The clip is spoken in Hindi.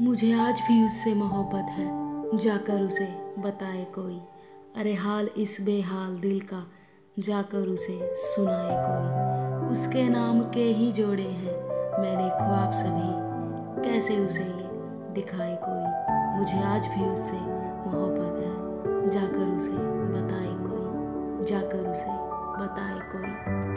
मुझे आज भी उससे मोहब्बत है, जाकर उसे बताए कोई, अरे हाल इस बेहाल दिल का जाकर उसे सुनाए कोई। उसके नाम के ही जोड़े हैं मैंने ख्वाब सभी, कैसे उसे ये दिखाए कोई। मुझे आज भी उससे